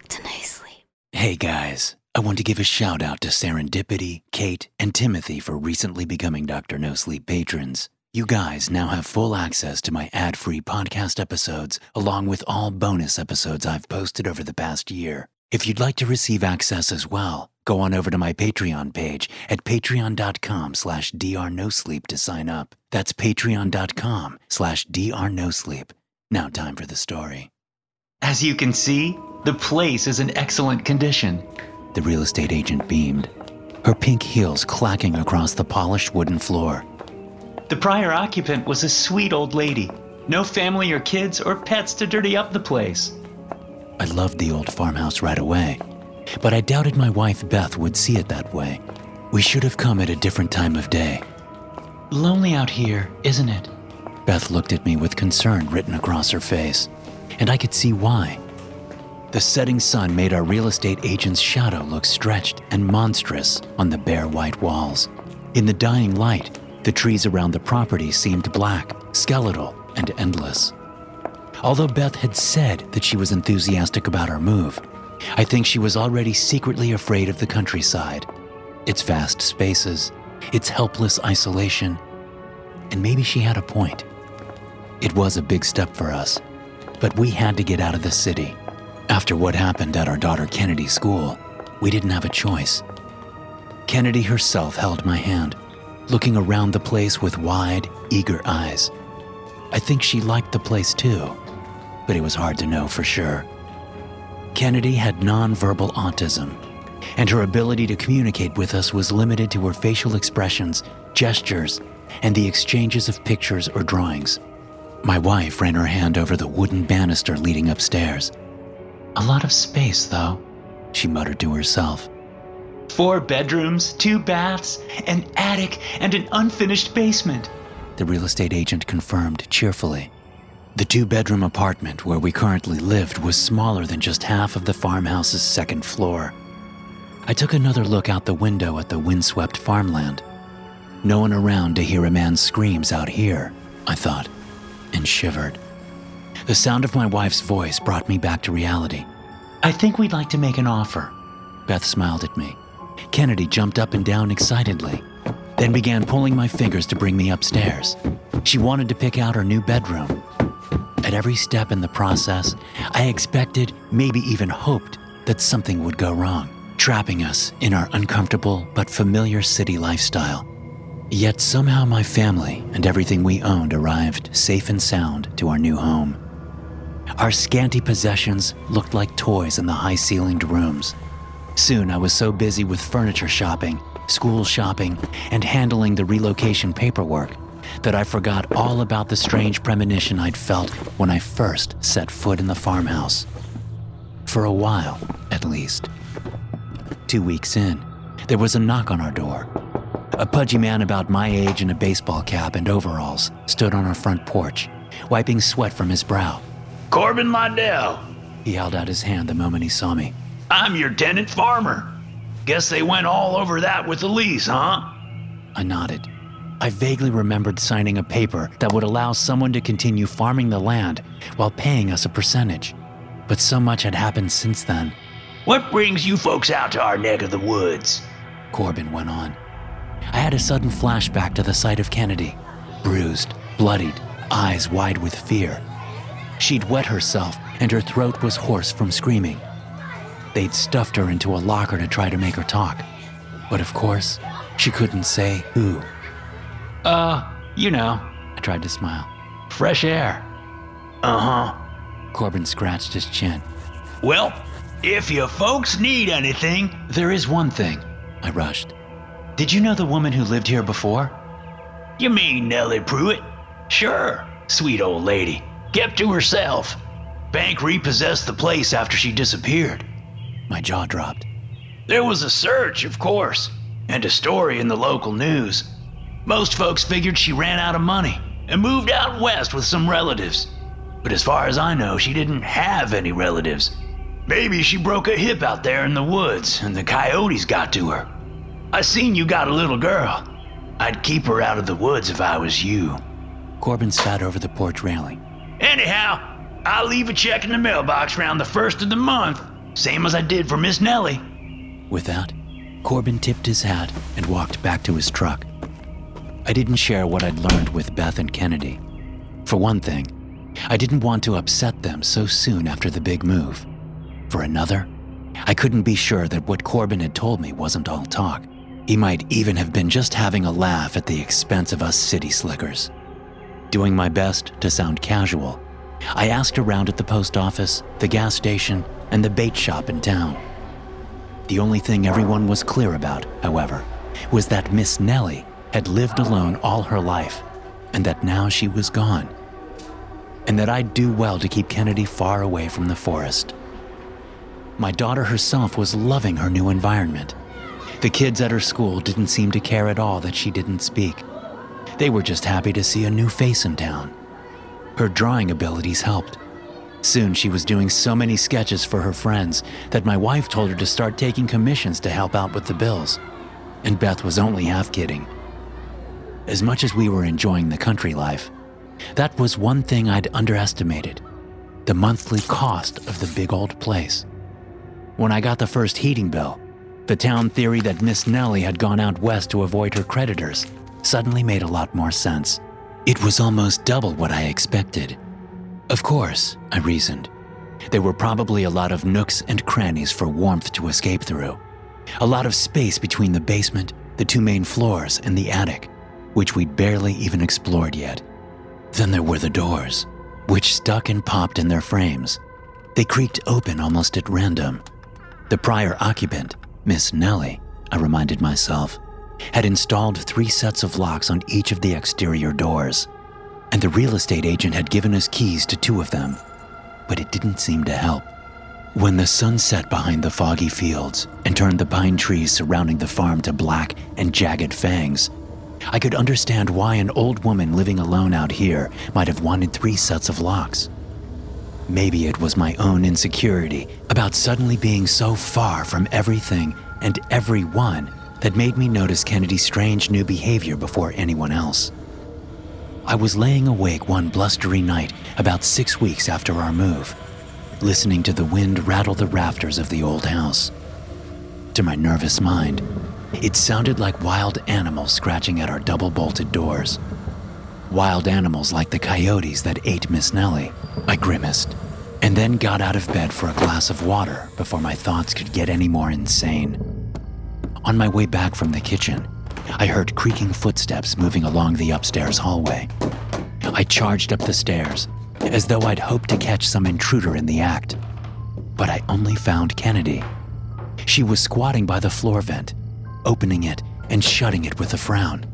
Dr. No Sleep. Hey guys, I want to give a shout out to Serendipity, Kate, and Timothy for recently becoming Dr. No Sleep patrons. You guys now have full access to my ad-free podcast episodes, along with all bonus episodes I've posted over the past year. If you'd like to receive access as well, go on over to my Patreon page at patreon.com/drnosleep to sign up. That's patreon.com/drnosleep. Now time for the story. As you can see, the place is in excellent condition. The real estate agent beamed, her pink heels clacking across the polished wooden floor. The prior occupant was a sweet old lady. No family or kids or pets to dirty up the place. I loved the old farmhouse right away, but I doubted my wife Beth would see it that way. We should have come at a different time of day. Lonely out here, isn't it? Beth looked at me with concern written across her face, and I could see why. The setting sun made our real estate agent's shadow look stretched and monstrous on the bare white walls. In the dying light, the trees around the property seemed black, skeletal, and endless. Although Beth had said that she was enthusiastic about our move, I think she was already secretly afraid of the countryside, its vast spaces, its helpless isolation, and maybe she had a point. It was a big step for us, but we had to get out of the city. After what happened at our daughter Kennedy's school, we didn't have a choice. Kennedy herself held my hand, looking around the place with wide, eager eyes. I think she liked the place too, but it was hard to know for sure. Kennedy had nonverbal autism, and her ability to communicate with us was limited to her facial expressions, gestures, and the exchanges of pictures or drawings. My wife ran her hand over the wooden banister leading upstairs. A lot of space, though, she muttered to herself. 4 bedrooms, 2 baths, an attic, and an unfinished basement, the real estate agent confirmed cheerfully. The 2-bedroom apartment where we currently lived was smaller than just half of the farmhouse's 2nd floor. I took another look out the window at the windswept farmland. No one around to hear a man's screams out here, I thought, and shivered. The sound of my wife's voice brought me back to reality. I think we'd like to make an offer. Beth smiled at me. Kennedy jumped up and down excitedly, then began pulling my fingers to bring me upstairs. She wanted to pick out her new bedroom. At every step in the process, I expected, maybe even hoped, that something would go wrong, trapping us in our uncomfortable but familiar city lifestyle. Yet somehow my family and everything we owned arrived safe and sound to our new home. Our scanty possessions looked like toys in the high-ceilinged rooms. Soon I was so busy with furniture shopping, school shopping, and handling the relocation paperwork that I forgot all about the strange premonition I'd felt when I first set foot in the farmhouse. For a while, at least. 2 weeks in, there was a knock on our door. A pudgy man about my age in a baseball cap and overalls stood on our front porch, wiping sweat from his brow. Corbin Lydell. He held out his hand the moment he saw me. I'm your tenant farmer. Guess they went all over that with the lease, huh? I nodded. I vaguely remembered signing a paper that would allow someone to continue farming the land while paying us a percentage. But so much had happened since then. What brings you folks out to our neck of the woods? Corbin went on. I had a sudden flashback to the sight of Kennedy, bruised, bloodied, eyes wide with fear. She'd wet herself, and her throat was hoarse from screaming. They'd stuffed her into a locker to try to make her talk. But of course, she couldn't say who. I tried to smile. Fresh air. Corbin scratched his chin. Well, if you folks need anything... There is one thing, I rushed. Did you know the woman who lived here before? You mean Nellie Pruitt? Sure, sweet old lady. Kept to herself. Bank repossessed the place after she disappeared. My jaw dropped. There was a search, of course, and a story in the local news. Most folks figured she ran out of money and moved out west with some relatives. But as far as I know, she didn't have any relatives. Maybe she broke a hip out there in the woods and the coyotes got to her. I seen you got a little girl. I'd keep her out of the woods if I was you. Corbin spat over the porch railing. Anyhow, I'll leave a check in the mailbox around the 1st of the month, same as I did for Miss Nellie. With that, Corbin tipped his hat and walked back to his truck. I didn't share what I'd learned with Beth and Kennedy. For one thing, I didn't want to upset them so soon after the big move. For another, I couldn't be sure that what Corbin had told me wasn't all talk. He might even have been just having a laugh at the expense of us city slickers. Doing my best to sound casual, I asked around at the post office, the gas station, and the bait shop in town. The only thing everyone was clear about, however, was that Miss Nellie had lived alone all her life, and that now she was gone, and that I'd do well to keep Kennedy far away from the forest. My daughter herself was loving her new environment. The kids at her school didn't seem to care at all that she didn't speak. They were just happy to see a new face in town. Her drawing abilities helped. Soon she was doing so many sketches for her friends that my wife told her to start taking commissions to help out with the bills. And Beth was only half kidding. As much as we were enjoying the country life, that was one thing I'd underestimated: the monthly cost of the big old place. When I got the first heating bill, the town theory that Miss Nellie had gone out west to avoid her creditors suddenly made a lot more sense. It was almost double what I expected. Of course, I reasoned, there were probably a lot of nooks and crannies for warmth to escape through. A lot of space between the basement, the two main floors, and the attic, which we'd barely even explored yet. Then there were the doors, which stuck and popped in their frames. They creaked open almost at random. The prior occupant, Miss Nellie, I reminded myself, had installed 3 sets of locks on each of the exterior doors, and the real estate agent had given us keys to 2 of them, but it didn't seem to help. When the sun set behind the foggy fields and turned the pine trees surrounding the farm to black and jagged fangs, I could understand why an old woman living alone out here might have wanted 3 sets of locks. Maybe it was my own insecurity about suddenly being so far from everything and everyone that made me notice Kennedy's strange new behavior before anyone else. I was laying awake one blustery night about 6 weeks after our move, listening to the wind rattle the rafters of the old house. To my nervous mind, it sounded like wild animals scratching at our double-bolted doors. Wild animals like the coyotes that ate Miss Nellie, I grimaced, and then got out of bed for a glass of water before my thoughts could get any more insane. On my way back from the kitchen, I heard creaking footsteps moving along the upstairs hallway. I charged up the stairs, as though I'd hoped to catch some intruder in the act. But I only found Kennedy. She was squatting by the floor vent, opening it and shutting it with a frown.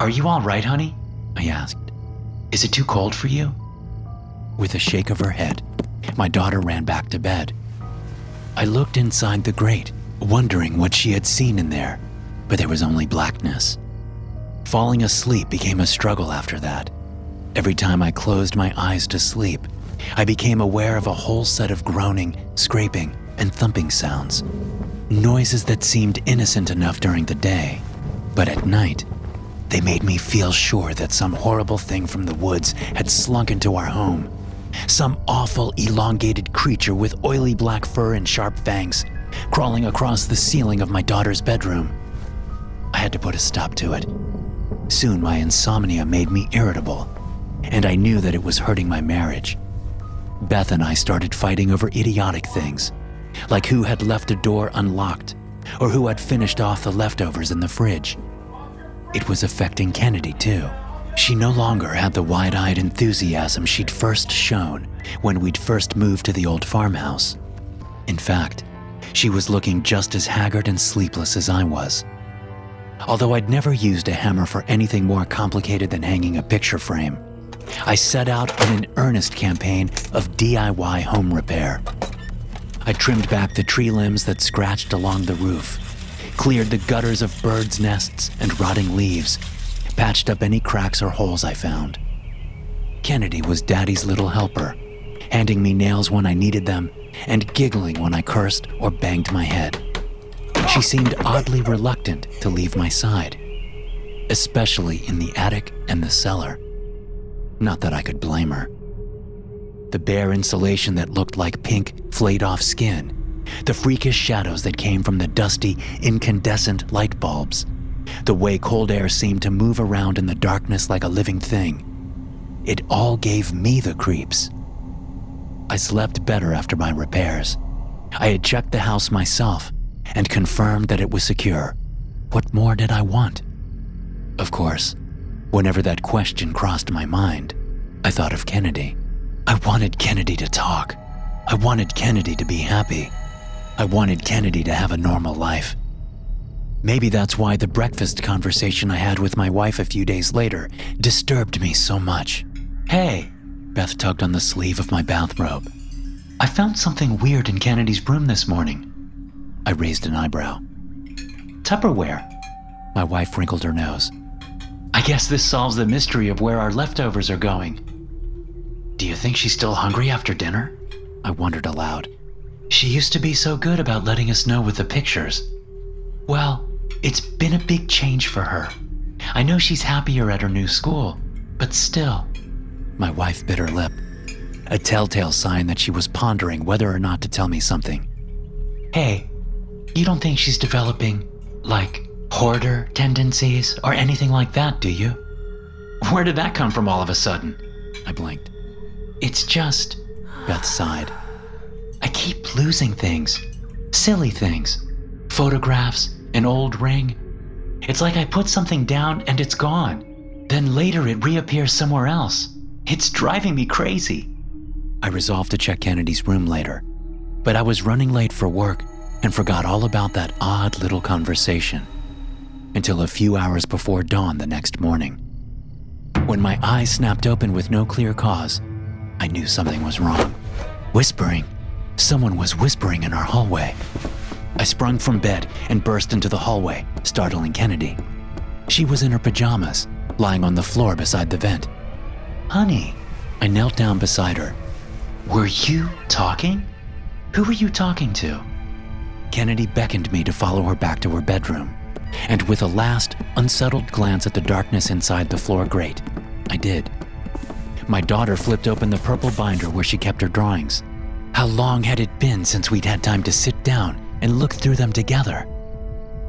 "Are you all right, honey?" I asked. "Is it too cold for you?" With a shake of her head, my daughter ran back to bed. I looked inside the grate, wondering what she had seen in there, but there was only blackness. Falling asleep became a struggle after that. Every time I closed my eyes to sleep, I became aware of a whole set of groaning, scraping, and thumping sounds. Noises that seemed innocent enough during the day, but at night, they made me feel sure that some horrible thing from the woods had slunk into our home. Some awful, elongated creature with oily black fur and sharp fangs, crawling across the ceiling of my daughter's bedroom. I had to put a stop to it. Soon my insomnia made me irritable, and I knew that it was hurting my marriage. Beth and I started fighting over idiotic things, like who had left a door unlocked or who had finished off the leftovers in the fridge. It was affecting Kennedy, too. She no longer had the wide-eyed enthusiasm she'd first shown when we'd first moved to the old farmhouse. In fact, she was looking just as haggard and sleepless as I was. Although I'd never used a hammer for anything more complicated than hanging a picture frame, I set out on an earnest campaign of DIY home repair. I trimmed back the tree limbs that scratched along the roof, cleared the gutters of birds' nests and rotting leaves, patched up any cracks or holes I found. Kennedy was Daddy's little helper, handing me nails when I needed them and giggling when I cursed or banged my head. She seemed oddly reluctant to leave my side, especially in the attic and the cellar. Not that I could blame her. The bare insulation that looked like pink, flayed-off skin, the freakish shadows that came from the dusty, incandescent light bulbs, the way cold air seemed to move around in the darkness like a living thing. It all gave me the creeps. I slept better after my repairs. I had checked the house myself and confirmed that it was secure. What more did I want? Of course, whenever that question crossed my mind, I thought of Kennedy. I wanted Kennedy to talk. I wanted Kennedy to be happy. I wanted Kennedy to have a normal life. Maybe that's why the breakfast conversation I had with my wife a few days later disturbed me so much. "Hey," Beth tugged on the sleeve of my bathrobe. "I found something weird in Kennedy's room this morning." I raised an eyebrow. "Tupperware." My wife wrinkled her nose. "I guess this solves the mystery of where our leftovers are going." "Do you think she's still hungry after dinner?" I wondered aloud. "She used to be so good about letting us know with the pictures. Well, it's been a big change for her. I know she's happier at her new school, but still." My wife bit her lip, a telltale sign that she was pondering whether or not to tell me something. "Hey, you don't think she's developing, like, hoarder tendencies or anything like that, do you?" "Where did that come from all of a sudden?" I blinked. "It's just," Beth sighed, "I keep losing things. Silly things. Photographs, an old ring. It's like I put something down and it's gone. Then later it reappears somewhere else. It's driving me crazy." I resolved to check Kennedy's room later, but I was running late for work and forgot all about that odd little conversation until a few hours before dawn the next morning. When my eyes snapped open with no clear cause, I knew something was wrong. Whispering. Someone was whispering in our hallway. I sprung from bed and burst into the hallway, startling Kennedy. She was in her pajamas, lying on the floor beside the vent. "Honey," I knelt down beside her. "Were you talking? Who were you talking to?" Kennedy beckoned me to follow her back to her bedroom, and with a last, unsettled glance at the darkness inside the floor grate, I did. My daughter flipped open the purple binder where she kept her drawings. How long had it been since we'd had time to sit down and look through them together?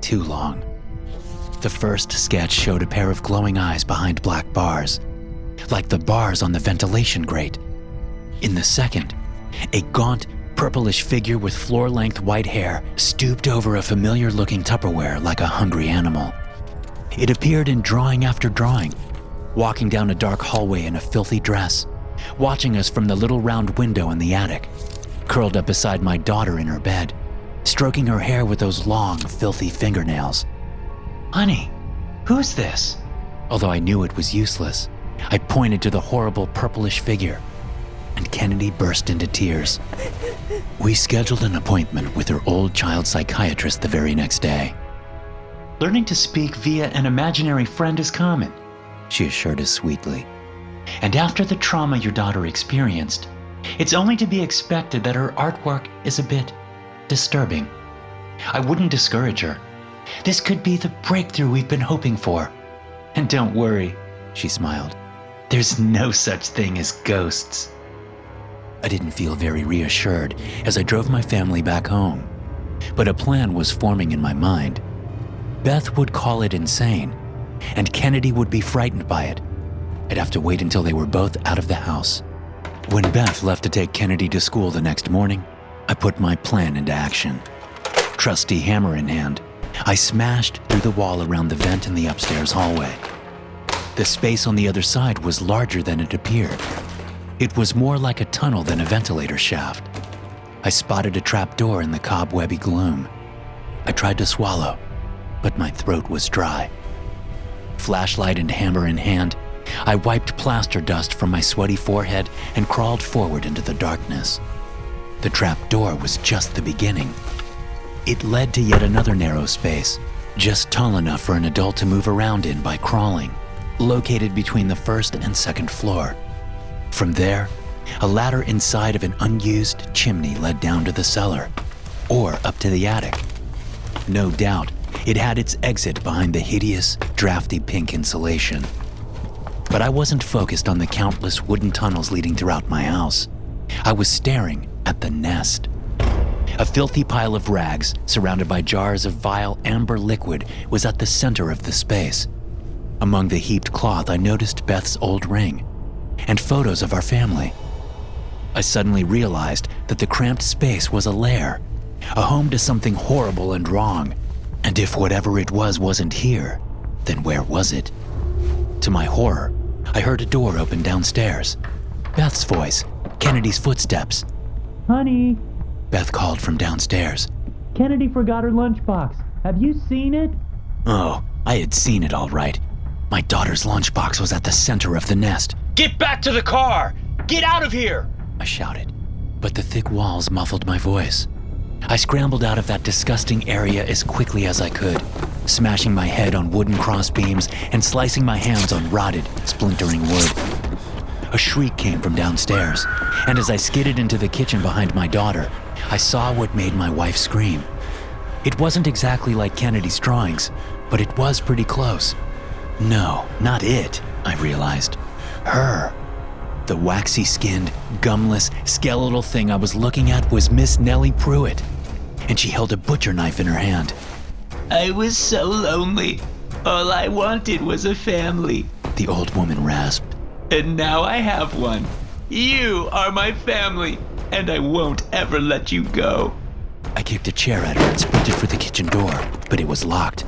Too long. The first sketch showed a pair of glowing eyes behind black bars, like the bars on the ventilation grate. In the second, a gaunt, purplish figure with floor-length white hair stooped over a familiar-looking Tupperware like a hungry animal. It appeared in drawing after drawing, walking down a dark hallway in a filthy dress, watching us from the little round window in the attic, curled up beside my daughter in her bed, stroking her hair with those long, filthy fingernails. "Honey, who's this?" Although I knew it was useless, I pointed to the horrible purplish figure, and Kennedy burst into tears. We scheduled an appointment with her old child psychiatrist the very next day. "Learning to speak via an imaginary friend is common," she assured us sweetly. "And after the trauma your daughter experienced, it's only to be expected that her artwork is a bit disturbing. I wouldn't discourage her. This could be the breakthrough we've been hoping for. And don't worry," she smiled, "there's no such thing as ghosts." I didn't feel very reassured as I drove my family back home, but a plan was forming in my mind. Beth would call it insane, and Kennedy would be frightened by it. I'd have to wait until they were both out of the house. When Beth left to take Kennedy to school the next morning, I put my plan into action. Trusty hammer in hand, I smashed through the wall around the vent in the upstairs hallway. The space on the other side was larger than it appeared. It was more like a tunnel than a ventilator shaft. I spotted a trapdoor in the cobwebby gloom. I tried to swallow, but my throat was dry. Flashlight and hammer in hand, I wiped plaster dust from my sweaty forehead and crawled forward into the darkness. The trapdoor was just the beginning. It led to yet another narrow space, just tall enough for an adult to move around in by crawling, located between the first and second floor. From there, a ladder inside of an unused chimney led down to the cellar, or up to the attic. No doubt, it had its exit behind the hideous, drafty pink insulation. But I wasn't focused on the countless wooden tunnels leading throughout my house. I was staring at the nest. A filthy pile of rags, surrounded by jars of vile amber liquid, was at the center of the space. Among the heaped cloth, I noticed Beth's old ring and photos of our family. I suddenly realized that the cramped space was a lair, a home to something horrible and wrong, and if whatever it was wasn't here, then where was it? To my horror, I heard a door open downstairs. Beth's voice, Kennedy's footsteps. "Honey," Beth called from downstairs. "Kennedy forgot her lunchbox. Have you seen it?" Oh, I had seen it all right. My daughter's lunchbox was at the center of the nest. "Get back to the car! Get out of here!" I shouted, but the thick walls muffled my voice. I scrambled out of that disgusting area as quickly as I could, smashing my head on wooden crossbeams and slicing my hands on rotted, splintering wood. A shriek came from downstairs, and as I skidded into the kitchen behind my daughter, I saw what made my wife scream. It wasn't exactly like Kennedy's drawings, but it was pretty close. No, not it, I realized. Her. The waxy-skinned, gumless, skeletal thing I was looking at was Miss Nellie Pruitt, and she held a butcher knife in her hand. "I was so lonely. All I wanted was a family," the old woman rasped. "And now I have one. You are my family, and I won't ever let you go." I kicked a chair at her and sprinted for the kitchen door, but it was locked.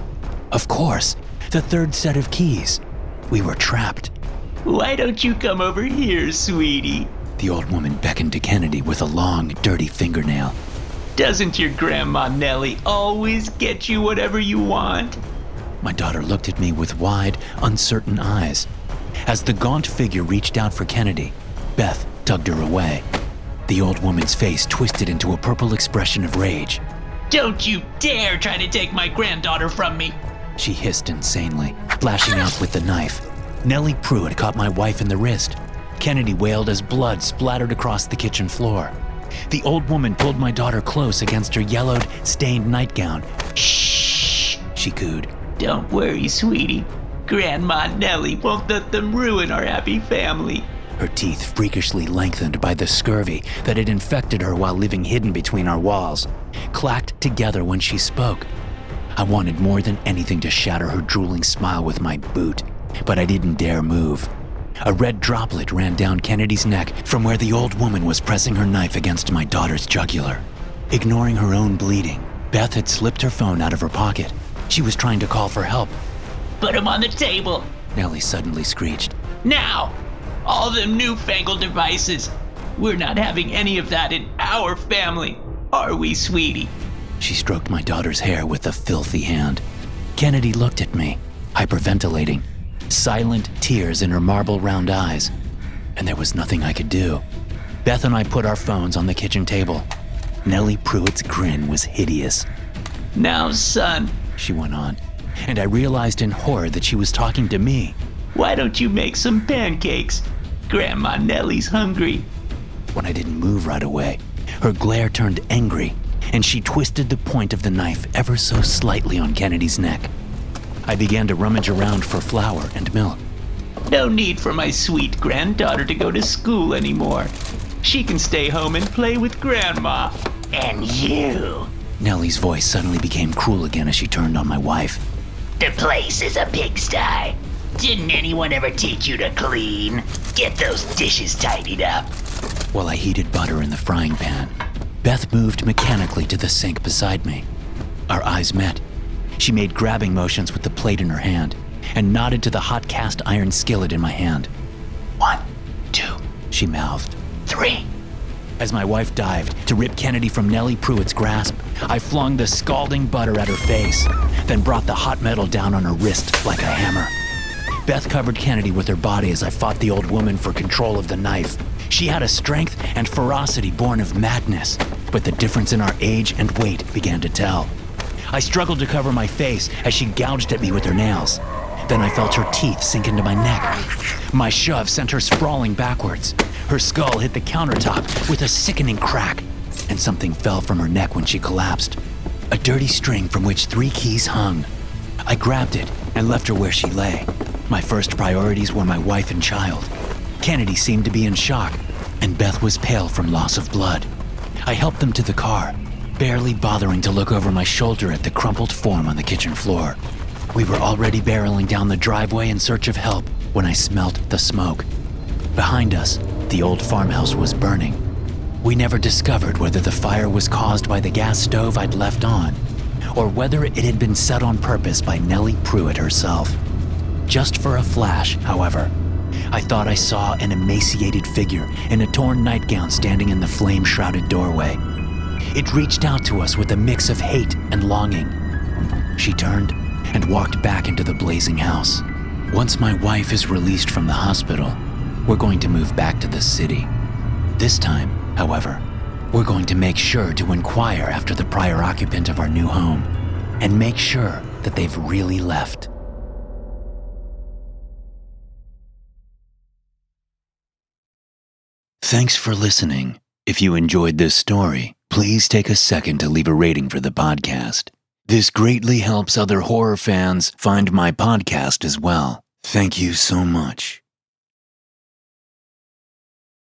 Of course, the third set of keys. We were trapped. "Why don't you come over here, sweetie?" The old woman beckoned to Kennedy with a long, dirty fingernail. "Doesn't your grandma Nellie always get you whatever you want?" My daughter looked at me with wide, uncertain eyes. As the gaunt figure reached out for Kennedy, Beth tugged her away. The old woman's face twisted into a purple expression of rage. "Don't you dare try to take my granddaughter from me!" she hissed insanely, lashing out with the knife. Nellie Pruitt caught my wife in the wrist. Kennedy wailed as blood splattered across the kitchen floor. The old woman pulled my daughter close against her yellowed, stained nightgown. "Shh," she cooed. "Don't worry, sweetie. Grandma Nellie won't let them ruin our happy family." Her teeth freakishly lengthened by the scurvy that had infected her while living hidden between our walls, clacked together when she spoke. I wanted more than anything to shatter her drooling smile with my boot. But I didn't dare move. A red droplet ran down Kennedy's neck from where the old woman was pressing her knife against my daughter's jugular. Ignoring her own bleeding, Beth had slipped her phone out of her pocket. She was trying to call for help. "Put him on the table," Nellie suddenly screeched. "Now! All them newfangled devices. We're not having any of that in our family, are we, sweetie?" She stroked my daughter's hair with a filthy hand. Kennedy looked at me, hyperventilating. Silent tears in her marble round eyes, and there was nothing I could do. Beth and I put our phones on the kitchen table. Nellie Pruitt's grin was hideous. "Now, son," she went on, and I realized in horror that she was talking to me. "Why don't you make some pancakes? Grandma Nellie's hungry." When I didn't move right away, her glare turned angry, and she twisted the point of the knife ever so slightly on Kennedy's neck. I began to rummage around for flour and milk. "No need for my sweet granddaughter to go to school anymore. She can stay home and play with Grandma. And you." Nellie's voice suddenly became cruel again as she turned on my wife. "The place is a pigsty. Didn't anyone ever teach you to clean? Get those dishes tidied up." While I heated butter in the frying pan, Beth moved mechanically to the sink beside me. Our eyes met. She made grabbing motions with the plate in her hand and nodded to the hot cast iron skillet in my hand. 1, 2, she mouthed. 3. As my wife dived to rip Kennedy from Nellie Pruitt's grasp, I flung the scalding butter at her face, then brought the hot metal down on her wrist like a hammer. Beth covered Kennedy with her body as I fought the old woman for control of the knife. She had a strength and ferocity born of madness, but the difference in our age and weight began to tell. I struggled to cover my face as she gouged at me with her nails. Then I felt her teeth sink into my neck. My shove sent her sprawling backwards. Her skull hit the countertop with a sickening crack, and something fell from her neck when she collapsed. A dirty string from which 3 keys hung. I grabbed it and left her where she lay. My first priorities were my wife and child. Kennedy seemed to be in shock, and Beth was pale from loss of blood. I helped them to the car, barely bothering to look over my shoulder at the crumpled form on the kitchen floor. We were already barreling down the driveway in search of help when I smelt the smoke. Behind us, the old farmhouse was burning. We never discovered whether the fire was caused by the gas stove I'd left on, or whether it had been set on purpose by Nellie Pruitt herself. Just for a flash, however, I thought I saw an emaciated figure in a torn nightgown standing in the flame-shrouded doorway. It reached out to us with a mix of hate and longing. She turned and walked back into the blazing house. Once my wife is released from the hospital, we're going to move back to the city. This time, however, we're going to make sure to inquire after the prior occupant of our new home and make sure that they've really left. Thanks for listening. If you enjoyed this story, please take a second to leave a rating for the podcast. This greatly helps other horror fans find my podcast as well. Thank you so much.